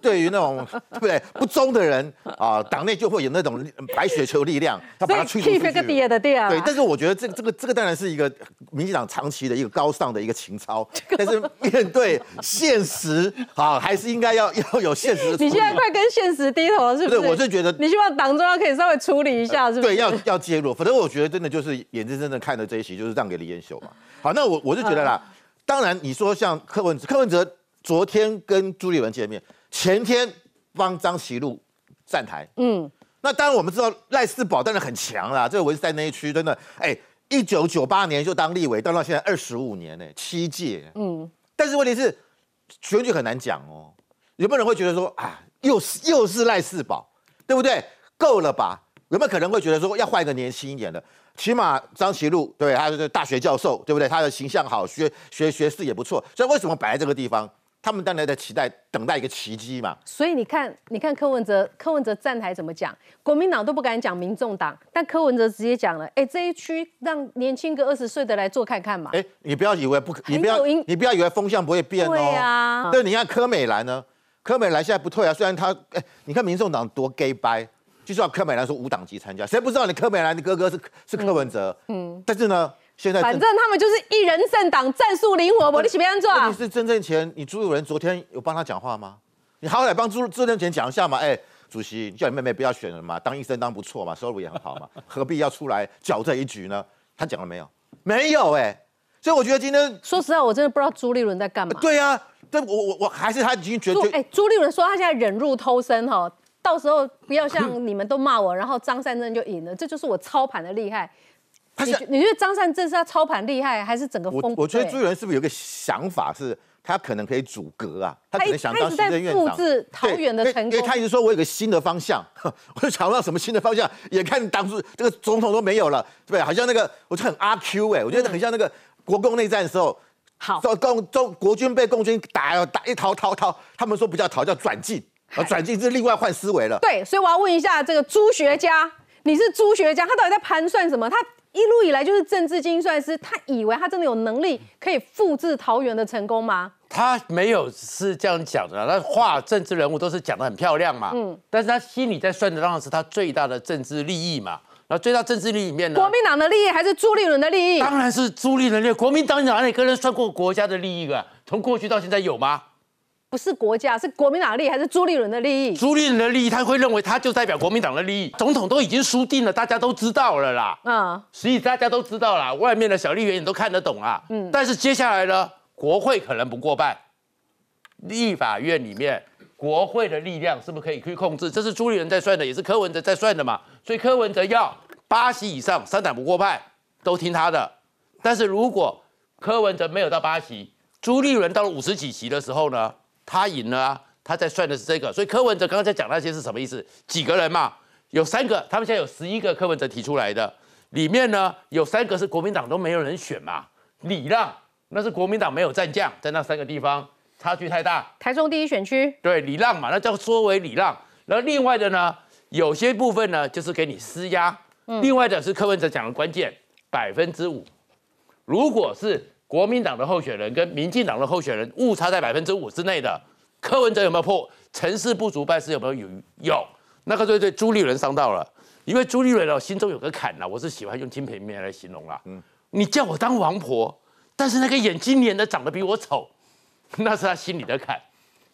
对于那种对不忠的人啊，党内就会有那种白雪球力量，要把它驱逐出去。对，但是我觉得这个当然是一个民进党长期的一个高尚的一个情操，但是面对。 现实啊，还是应该要有现实。你现在快跟现实低头了，是不是？对，我是觉得你希望党中央可以稍微处理一下，是不是？对，要介入。反正我觉得真的就是眼睁睁的看着这一席就是让给李彦秀嘛。好，那我是觉得啦，当然你说像柯文哲昨天跟朱立伦见面，前天帮张其禄站台，那当然我们知道赖士葆当然很强啦，这个文山那一区真的，哎，1998年就当立委，当到现在25年呢，7届，但是问题是。 选举很难讲哦，有没有人会觉得说啊，又是赖士葆，对不对？够了吧？有没有可能会觉得说要换一个年轻一点的？起码张其禄对，他是大学教授，对不对？他的形象好，学识也不错，所以为什么摆在这个地方？他们当然在期待等待一个奇迹嘛。所以你看柯文哲站台怎么讲？国民党都不敢讲民众党，但柯文哲直接讲了，哎，这一区让年轻个20岁的来做看看嘛。哎，你不要以为风向不会变哦。对啊。对，你看柯美兰呢？柯美兰现在不退啊，虽然他哎，你看民众党多 gay 掰，就叫柯美兰说无党籍参加，谁不知道你柯美兰的哥哥是柯文哲？但是呢。 现在反正他们就是一人政党，战术灵活，我你起别安做。问题是真正前，你朱立伦昨天有帮他讲话吗？你好歹帮朱立伦讲一下嘛。哎，主席，叫你妹妹不要选了嘛，当医生当不错嘛，收入也很好嘛，何必要出来搅这一局呢？他讲了没有？没有哎。所以我觉得今天说实在，我真的不知道朱立伦在干嘛。对啊，但我还是他已经觉得。哎，朱立伦说他现在忍辱偷生哈，到时候不要像你们都骂我，然后张善政就赢了，这就是我操盘的厉害。 你觉得张善政是他操盘厉害，还是整个风？我觉得朱立伦是不是有个想法，是他可能可以阻隔啊？他可能想当行政院长，复制桃园的成功。因为他一直说我有个新的方向，我想不到什么新的方向，也看当初这个总统都没有了，对不对？好像那个，我就很阿 Q 哎，我觉得很像那个国共内战的时候，好，国军被共军打一逃，他们说不叫逃，叫转进，转进是另外换思维了。对，所以我要问一下这个朱学家，你是朱学家，他到底在盘算什么？他。 一路以来就是政治精算师，他以为他真的有能力可以复制桃园的成功吗？他没有是这样讲的，他画政治人物都是讲得很漂亮嘛，但是他心里在算的当然是他最大的政治利益嘛。 然后追到政治利益里面呢？国民党的利益还是朱立伦的利益？当然是朱立伦的利益。国民党哪里跟人算过国家的利益啊？从过去到现在有吗？不是国家，是国民党的利益还是朱立伦的利益？朱立伦的利益，他会认为他就代表国民党的利益。总统都已经输定了，大家都知道了啦。所以大家都知道啦，外面的小立委也都看得懂啦。但是接下来呢，国会可能不过半，立法院里面。 国会的力量是不是可以去控制？这是朱立伦在算的，也是柯文哲在算的嘛。所以柯文哲要8席以上，3党不过半，都听他的。但是如果柯文哲没有到8席，朱立伦到了50几席的时候呢，他赢了啊。他在算的是这个。所以柯文哲刚才讲那些是什么意思？几个人嘛，有3个，他们现在有11个柯文哲提出来的，里面呢有3个是国民党都没有人选嘛，礼让那是国民党没有战将，在那3个地方。 差距太大，台中第一选区对礼让嘛，那叫缩为礼让。然后另外的呢，有些部分呢就是给你施压，另外的是柯文哲讲的关键5%。如果是国民党的候选人跟民进党的候选人误差在5%之内的，柯文哲有没有破？成事不足败事有没有余？有，那个对朱立伦伤到了，因为朱立伦哦心中有个坎啦，我是喜欢用金瓶梅来形容啦。你叫我当王婆，但是那个眼睛脸的长得比我丑。 那是他心里的坎，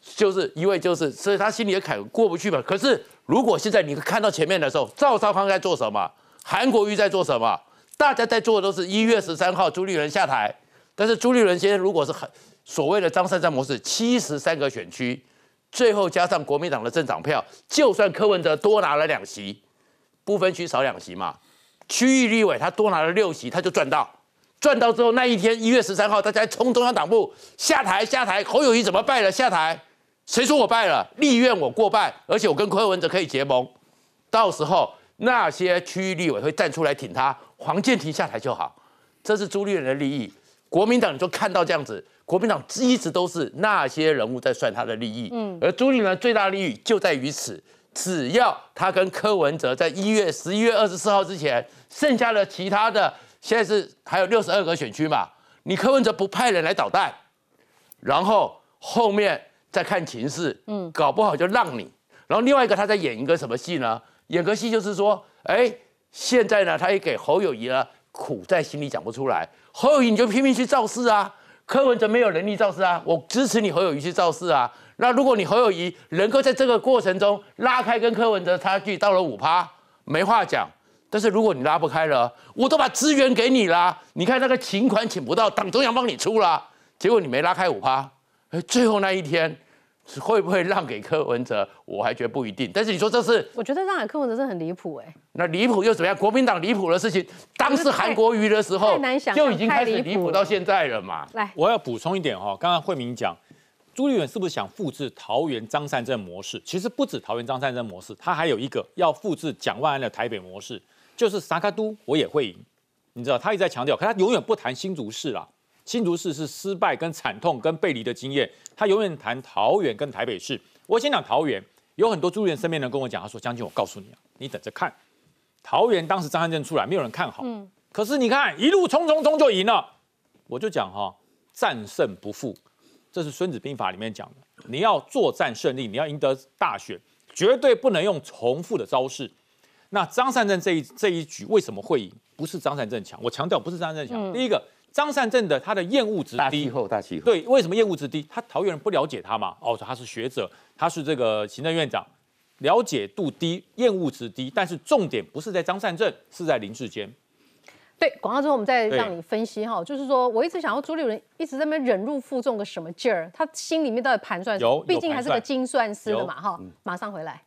所以他心里的坎过不去嘛。可是如果现在你看到前面的时候，赵少康在做什么，韩国瑜在做什么，大家在做的都是1月13号朱立伦下台。但是朱立伦现在如果是所谓的张善政模式，73个选区，最后加上国民党的政党票，就算柯文哲多拿了2席，不分区少2席嘛，区域立委他多拿了6席，他就赚到。赚到之后那一天1月13号，大家冲中央党部下台下台，侯友宜怎么败了？下台，谁说我败了？立院我过半，而且我跟柯文哲可以结盟，到时候那些区域立委会站出来挺他，黄健庭下台就好，这是朱立伦的利益。国民党你就看到这样子，国民党一直都是那些人物在算他的利益，而朱立伦最大的利益就在于此，只要他跟柯文哲在11月24号之前，剩下的其他的现在是还有62个选区嘛，你柯文哲不派人来捣蛋，然后后面再看情势，搞不好就让你。然后另外一个他在演一个什么戏呢？演个戏就是说，现在呢他也给侯友宜了苦在心里讲不出来。侯友宜，你就拼命去造势啊！柯文哲没有能力造势啊，我支持你侯友宜去造势啊。那如果你侯友宜能够在这个过程中拉开跟柯文哲差距到了5%，没话讲。但是如果你拉不开了，我都把资源给你啦，你看那个请款请不到，党中央帮你出啦，结果你没拉开5%，最后那一天会不会让给柯文哲？我还觉得不一定。但是你说这是，我觉得让给柯文哲真的很离谱那离谱又怎么样？国民党离谱的事情，当时韩国瑜的时候就已经开始离谱到现在了嘛。来，我要补充一点刚刚慧明讲，朱立伦是不是想复制桃园张善政模式？其实不止桃园张善政模式，他还有一个要复制蒋万安的台北模式，就是啥卡都我也会赢。你知道他一直在强调，可他永远不谈新竹市啦。新竹市是失败、跟惨痛、跟背离的经验，他永远谈桃园跟台北市。我先讲桃园，有很多朱立伦身边人跟我讲，他说：“将军，我告诉你啊，你等着看。桃园当时张善政出来，没有人看好，可是你看一路冲就赢了。”我就讲战胜不负，这是《孙子兵法》里面讲的，你要作战胜利，你要赢得大选，绝对不能用重复的招式。那张善政这一局为什么会赢？不是张善政强，我强调不是张善政强。第一个。张善政的他的厌恶值低，大气候对，为什么厌恶值低？他桃园人不了解他嘛，他是学者，他是这个行政院长，了解度低，厌恶值低。但是重点不是在张善政，是在林志坚。对，广告之后我们再让你分析就是说我一直想要朱立伦一直在那边忍辱负重个什么劲儿，他心里面到底盘算什么？毕竟还是个精算师的嘛马上回来。